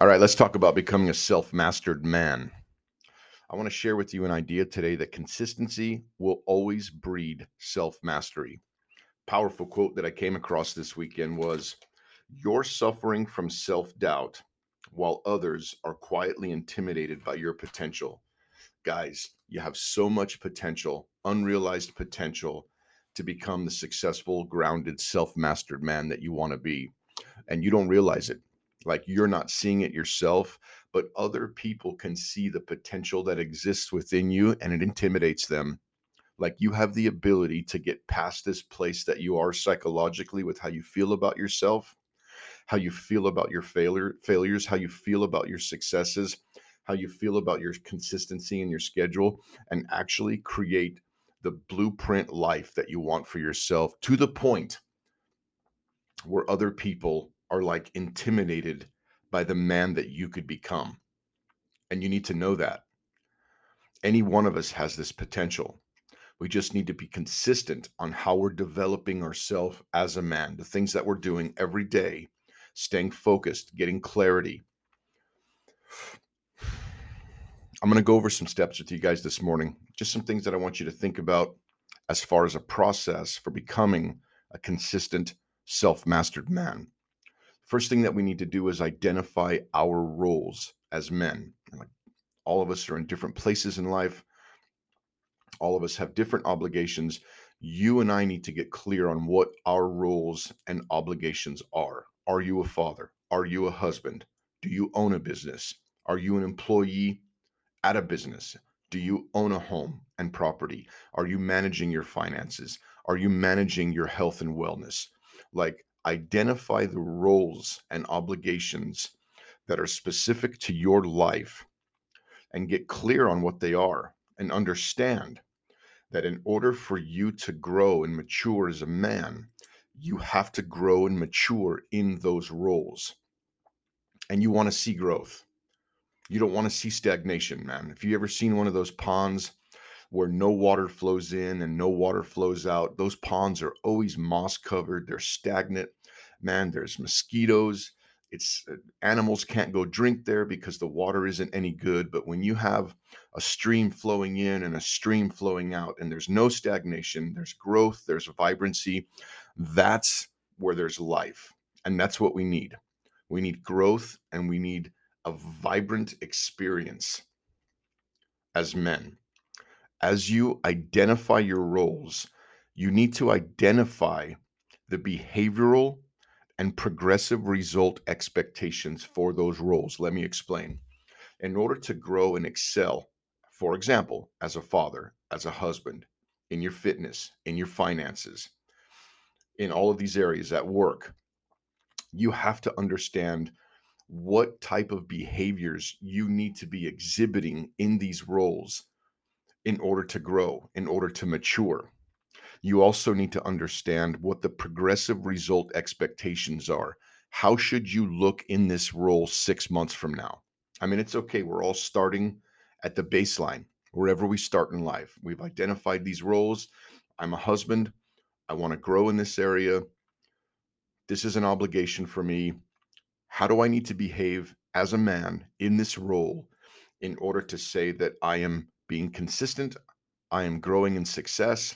All right, let's talk about becoming a self-mastered man. I want to share with you an idea today that consistency will always breed self-mastery. Powerful quote that I came across this weekend was, "You're suffering from self-doubt while others are quietly intimidated by your potential." Guys, you have so much potential, unrealized potential, to become the successful, grounded, self-mastered man that you want to be. And you don't realize it. Like, you're not seeing it yourself, but other people can see the potential that exists within you, and it intimidates them. Like, you have the ability to get past this place that you are psychologically with how you feel about yourself, how you feel about your failures, how you feel about your successes, how you feel about your consistency and your schedule, and actually create the blueprint life that you want for yourself, to the point where other people are like intimidated by the man that you could become. And you need to know that. Any one of us has this potential. We just need to be consistent on how we're developing ourselves as a man, the things that we're doing every day, staying focused, getting clarity. I'm going to go over some steps with you guys this morning, just some things that I want you to think about as far as a process for becoming a consistent, self-mastered man. First thing that we need to do is identify our roles as men. All of us are in different places in life. All of us have different obligations. You and I need to get clear on what our roles and obligations are. Are you a father? Are you a husband? Do you own a business? Are you an employee at a business? Do you own a home and property? Are you managing your finances? Are you managing your health and wellness? Identify the roles and obligations that are specific to your life, and get clear on what they are, and understand that in order for you to grow and mature as a man, you have to grow and mature in those roles. And you want to see growth. You don't want to see stagnation, man. If you ever seen one of those ponds where no water flows in and no water flows out, those ponds are always moss covered. They're stagnant, man. There's mosquitoes. It's animals can't go drink there because the water isn't any good. But when you have a stream flowing in and a stream flowing out, and there's no stagnation, there's growth, there's vibrancy, that's where there's life. And that's what we need. We need growth, and we need a vibrant experience as men. As you identify your roles, you need to identify the behavioral and progressive result expectations for those roles. Let me explain. In order to grow and excel, for example, as a father, as a husband, in your fitness, in your finances, in all of these areas at work, you have to understand what type of behaviors you need to be exhibiting in these roles in order to grow, in order to mature. You also need to understand what the progressive result expectations are. How should you look in this role 6 months from now? I mean, it's okay. We're all starting at the baseline, wherever we start in life. We've identified these roles. I'm a husband. I want to grow in this area. This is an obligation for me. How do I need to behave as a man in this role in order to say that I am being consistent, I am growing in success,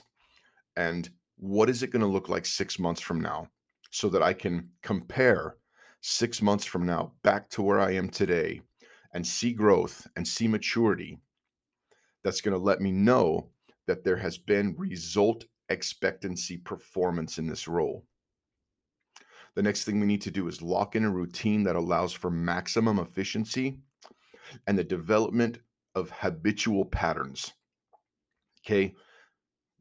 and what is it going to look like 6 months from now, so that I can compare 6 months from now back to where I am today and see growth and see maturity that's going to let me know that there has been result expectancy performance in this role. The next thing we need to do is lock in a routine that allows for maximum efficiency and the development of habitual patterns. Okay,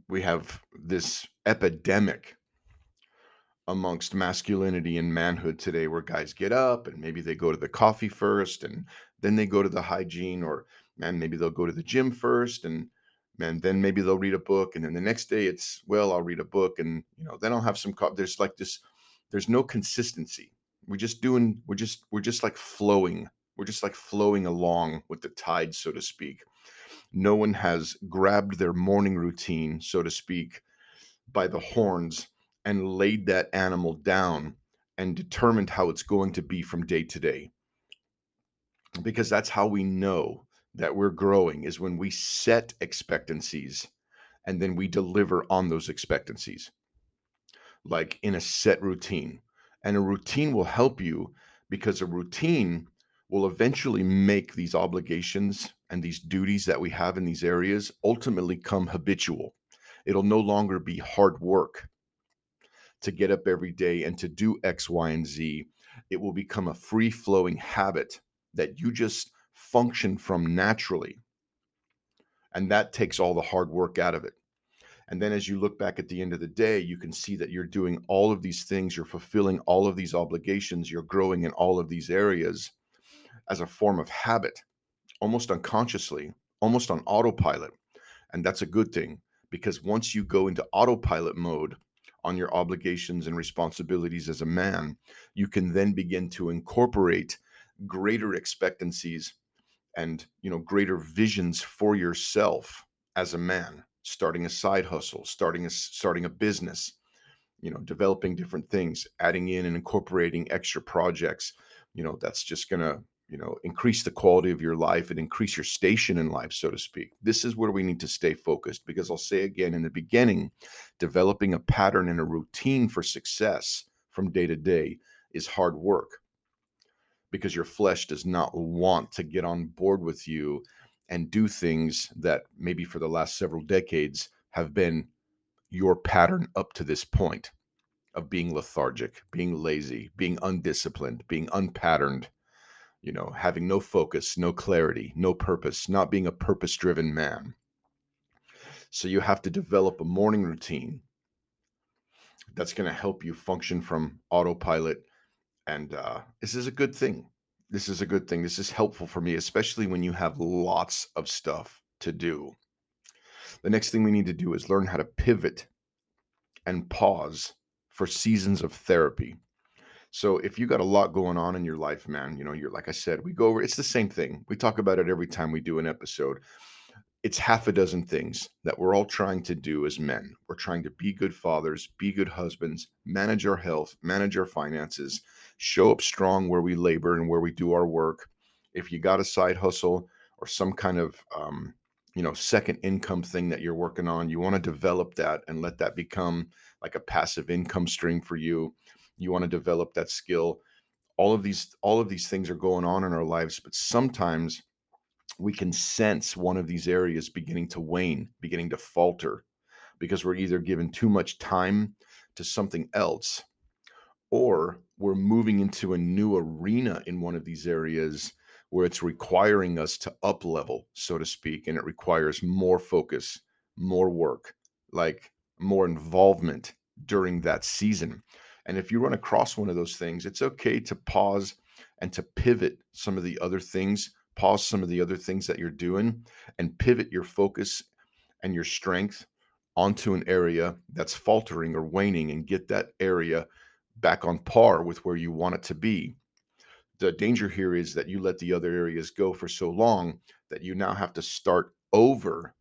we have this epidemic amongst masculinity and manhood today, where guys get up and maybe they go to the coffee first and then they go to the hygiene, or man, maybe they'll go to the gym first and man, then maybe they'll read a book. And then the next day it's, well, I'll read a book and, then I'll have some coffee. There's like this, there's no consistency. We're just like flowing. We're just like flowing along with the tide, so to speak. No one has grabbed their morning routine, so to speak, by the horns and laid that animal down and determined how it's going to be from day to day. Because that's how we know that we're growing, is when we set expectancies and then we deliver on those expectancies, like in a set routine. And a routine will help you, because a routine will eventually make these obligations and these duties that we have in these areas ultimately come habitual. It'll no longer be hard work to get up every day and to do X, Y, and Z. It will become a free-flowing habit that you just function from naturally. And that takes all the hard work out of it. And then as you look back at the end of the day, you can see that you're doing all of these things, you're fulfilling all of these obligations, you're growing in all of these areas as a form of habit, almost unconsciously, almost on autopilot. And that's a good thing, because once you go into autopilot mode on your obligations and responsibilities as a man, you can then begin to incorporate greater expectancies and, greater visions for yourself as a man, starting a side hustle, starting a business, developing different things, adding in and incorporating extra projects. That's just going to, increase the quality of your life and increase your station in life, so to speak. This is where we need to stay focused, because I'll say again in the beginning, developing a pattern and a routine for success from day to day is hard work, because your flesh does not want to get on board with you and do things that maybe for the last several decades have been your pattern up to this point, of being lethargic, being lazy, being undisciplined, being unpatterned, having no focus, no clarity, no purpose, not being a purpose-driven man. So you have to develop a morning routine that's going to help you function from autopilot. And this is a good thing. This is a good thing. This is helpful for me, especially when you have lots of stuff to do. The next thing we need to do is learn how to pivot and pause for seasons of therapy. So if you got a lot going on in your life, man, you're, like I said, we go over, it's the same thing. We talk about it every time we do an episode. It's half a dozen things that we're all trying to do as men. We're trying to be good fathers, be good husbands, manage our health, manage our finances, show up strong where we labor and where we do our work. If you got a side hustle or some kind of, second income thing that you're working on, you want to develop that and let that become like a passive income stream for you. You want to develop that skill. All of these things are going on in our lives, but sometimes we can sense one of these areas beginning to wane, beginning to falter, because we're either giving too much time to something else, or we're moving into a new arena in one of these areas where it's requiring us to up level, so to speak, and it requires more focus, more work, like more involvement during that season. And if you run across one of those things, it's okay to pause and to pivot some of the other things, pause some of the other things that you're doing, and pivot your focus and your strength onto an area that's faltering or waning, and get that area back on par with where you want it to be. The danger here is that you let the other areas go for so long that you now have to start over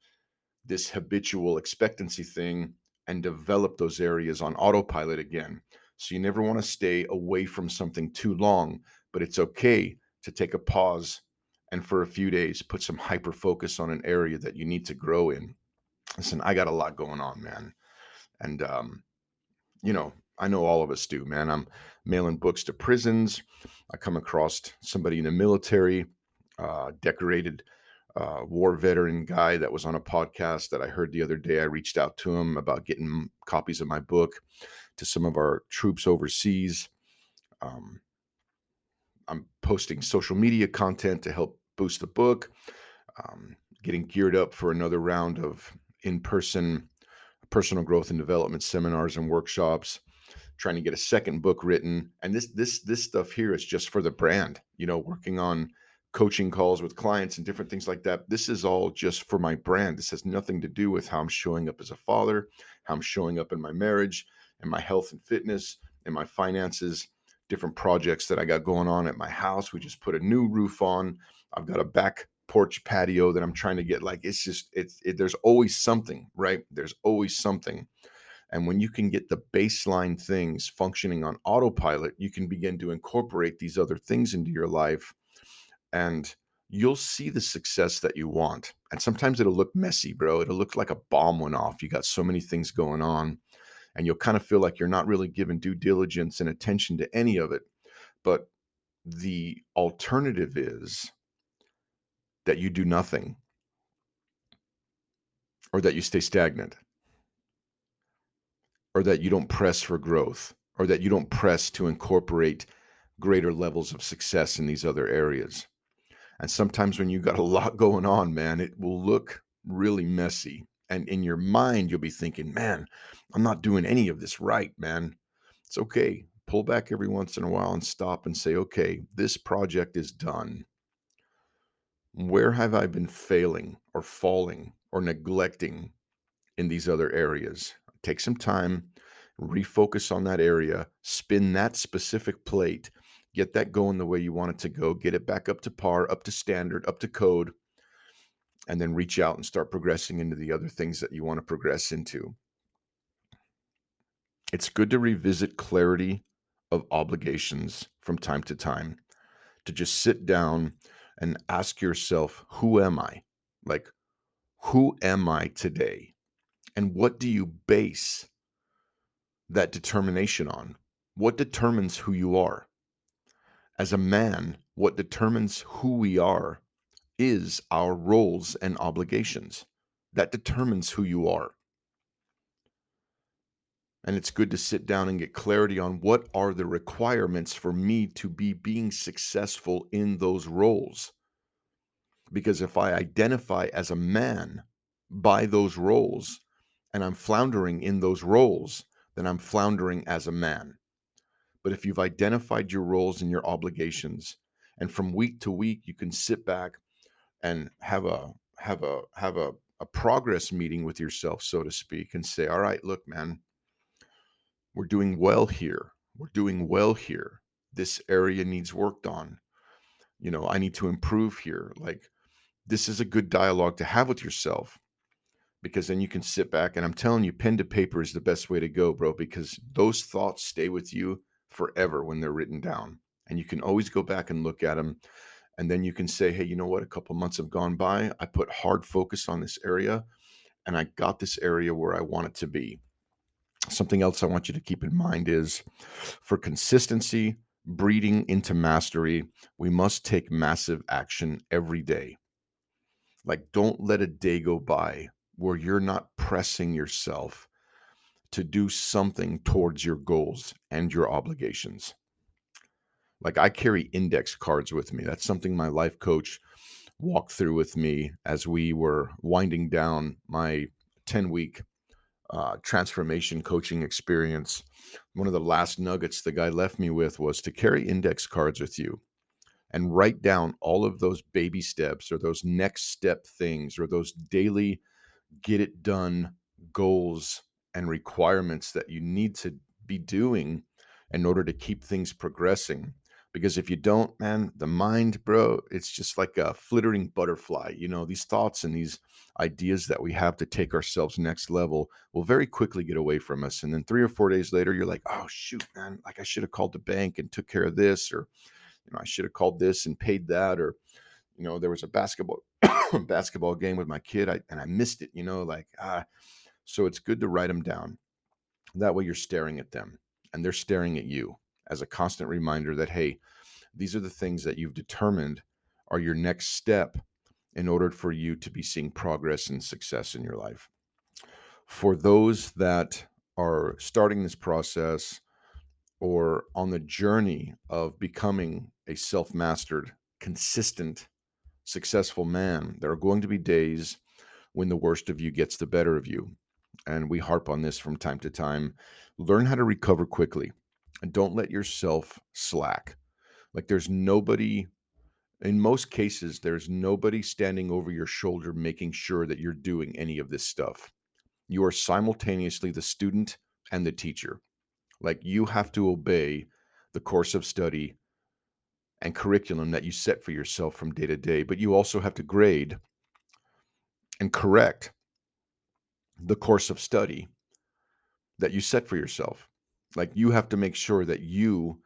this habitual expectancy thing and develop those areas on autopilot again. So you never want to stay away from something too long, but it's okay to take a pause and for a few days put some hyper focus on an area that you need to grow in. Listen, I got a lot going on, man. And, I know all of us do, man. I'm mailing books to prisons. I come across somebody in the military, decorated war veteran guy that was on a podcast that I heard the other day. I reached out to him about getting copies of my book to some of our troops overseas. I'm posting social media content to help boost the book, getting geared up for another round of in-person personal growth and development seminars and workshops. trying to get a second book written. And this stuff here is just for the brand, you know, working on coaching calls with clients and different things like that. This is all just for my brand. This has nothing to do with how I'm showing up as a father, how I'm showing up in my marriage and my health and fitness and my finances, different projects that I got going on at my house. We just put a new roof on. I've got a back porch patio that I'm trying to get. Like, it's just, there's always something, right? There's always something. And when you can get the baseline things functioning on autopilot, you can begin to incorporate these other things into your life, and you'll see the success that you want. And sometimes it'll look messy, bro. It'll look like a bomb went off. You got so many things going on, and you'll kind of feel like you're not really giving due diligence and attention to any of it. But the alternative is that you do nothing, or that you stay stagnant, or that you don't press for growth, or that you don't press to incorporate greater levels of success in these other areas. And sometimes when you got a lot going on, man, it will look really messy. And in your mind, you'll be thinking, man, I'm not doing any of this right, man. It's okay. Pull back every once in a while and stop and say, okay, this project is done. Where have I been failing or falling or neglecting in these other areas? Take some time, refocus on that area, spin that specific plate, get that going the way you want it to go, get it back up to par, up to standard, up to code, and then reach out and start progressing into the other things that you want to progress into. It's good to revisit clarity of obligations from time to time, to just sit down and ask yourself, who am I? Like, who am I today? And what do you base that determination on? What determines who you are? As a man, what determines who we are is our roles and obligations. That determines who you are. And it's good to sit down and get clarity on what are the requirements for me to be being successful in those roles. Because if I identify as a man by those roles, and I'm floundering in those roles, then I'm floundering as a man. But if you've identified your roles and your obligations, and from week to week, you can sit back and have a progress meeting with yourself, so to speak, and say, all right, look, man, we're doing well here. We're doing well here. This area needs worked on. You know, I need to improve here. Like, this is a good dialogue to have with yourself, because then you can sit back, and I'm telling you, pen to paper is the best way to go, bro, because those thoughts stay with you forever when they're written down, and you can always go back and look at them. And then you can say, hey, you know what? A couple months have gone by. I put hard focus on this area, and I got this area where I want it to be. Something else I want you to keep in mind is, for consistency, breeding into mastery, we must take massive action every day. Like, don't let a day go by where you're not pressing yourself to do something towards your goals and your obligations. Like, I carry index cards with me. That's something my life coach walked through with me as we were winding down my 10-week transformation coaching experience. One of the last nuggets the guy left me with was to carry index cards with you and write down all of those baby steps, or those next step things, or those daily get it done goals and requirements that you need to be doing in order to keep things progressing. Because if you don't, man, the mind, bro, it's just like a flittering butterfly. You know, these thoughts and these ideas that we have to take ourselves next level will very quickly get away from us. And then 3 or 4 days later, you're like, oh, shoot, man, like, I should have called the bank and took care of this, or, you know, I should have called this and paid that, or, you know, there was a basketball game with my kid and I missed it, you know, like, so it's good to write them down. That way you're staring at them, and they're staring at you, as a constant reminder that, hey, these are the things that you've determined are your next step in order for you to be seeing progress and success in your life. For those that are starting this process or on the journey of becoming a self-mastered, consistent, successful man, there are going to be days when the worst of you gets the better of you. and we harp on this from time to time. Learn how to recover quickly and don't let yourself slack. Like, there's nobody, in most cases, there's nobody standing over your shoulder making sure that you're doing any of this stuff. You are simultaneously the student and the teacher. Like, you have to obey the course of study and curriculum that you set for yourself from day to day, but you also have to grade and correct the course of study that you set for yourself. Like, you have to make sure that you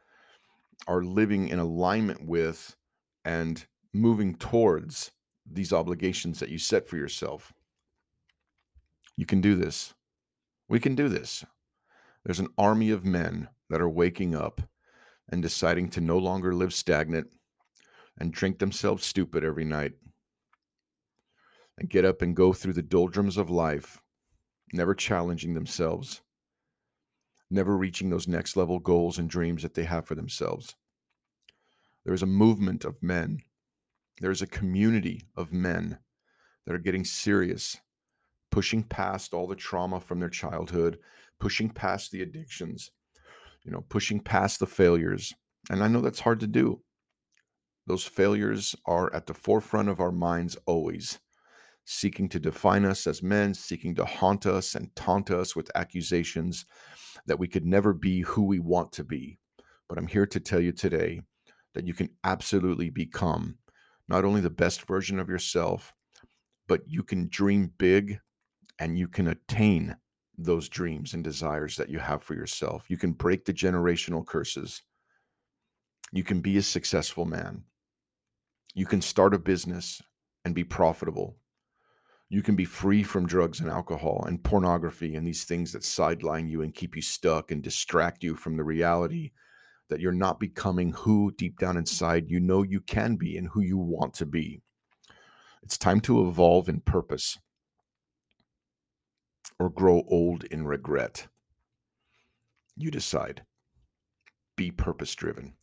are living in alignment with and moving towards these obligations that you set for yourself. You can do this. We can do this. There's an army of men that are waking up and deciding to no longer live stagnant and drink themselves stupid every night and get up and go through the doldrums of life, never challenging themselves, never reaching those next level goals and dreams that they have for themselves. There's a movement of men. There's a community of men that are getting serious, pushing past all the trauma from their childhood, pushing past the addictions, pushing past the failures. And I know that's hard to do. Those failures are at the forefront of our minds always, seeking to define us as men, seeking to haunt us and taunt us with accusations that we could never be who we want to be. But I'm here to tell you today that you can absolutely become not only the best version of yourself, but you can dream big and you can attain those dreams and desires that you have for yourself. You can break the generational curses. You can be a successful man. You can start a business and be profitable. You can be free from drugs and alcohol and pornography and these things that sideline you and keep you stuck and distract you from the reality that you're not becoming who deep down inside you know you can be and who you want to be. It's time to evolve in purpose or grow old in regret. You decide. Be purpose-driven.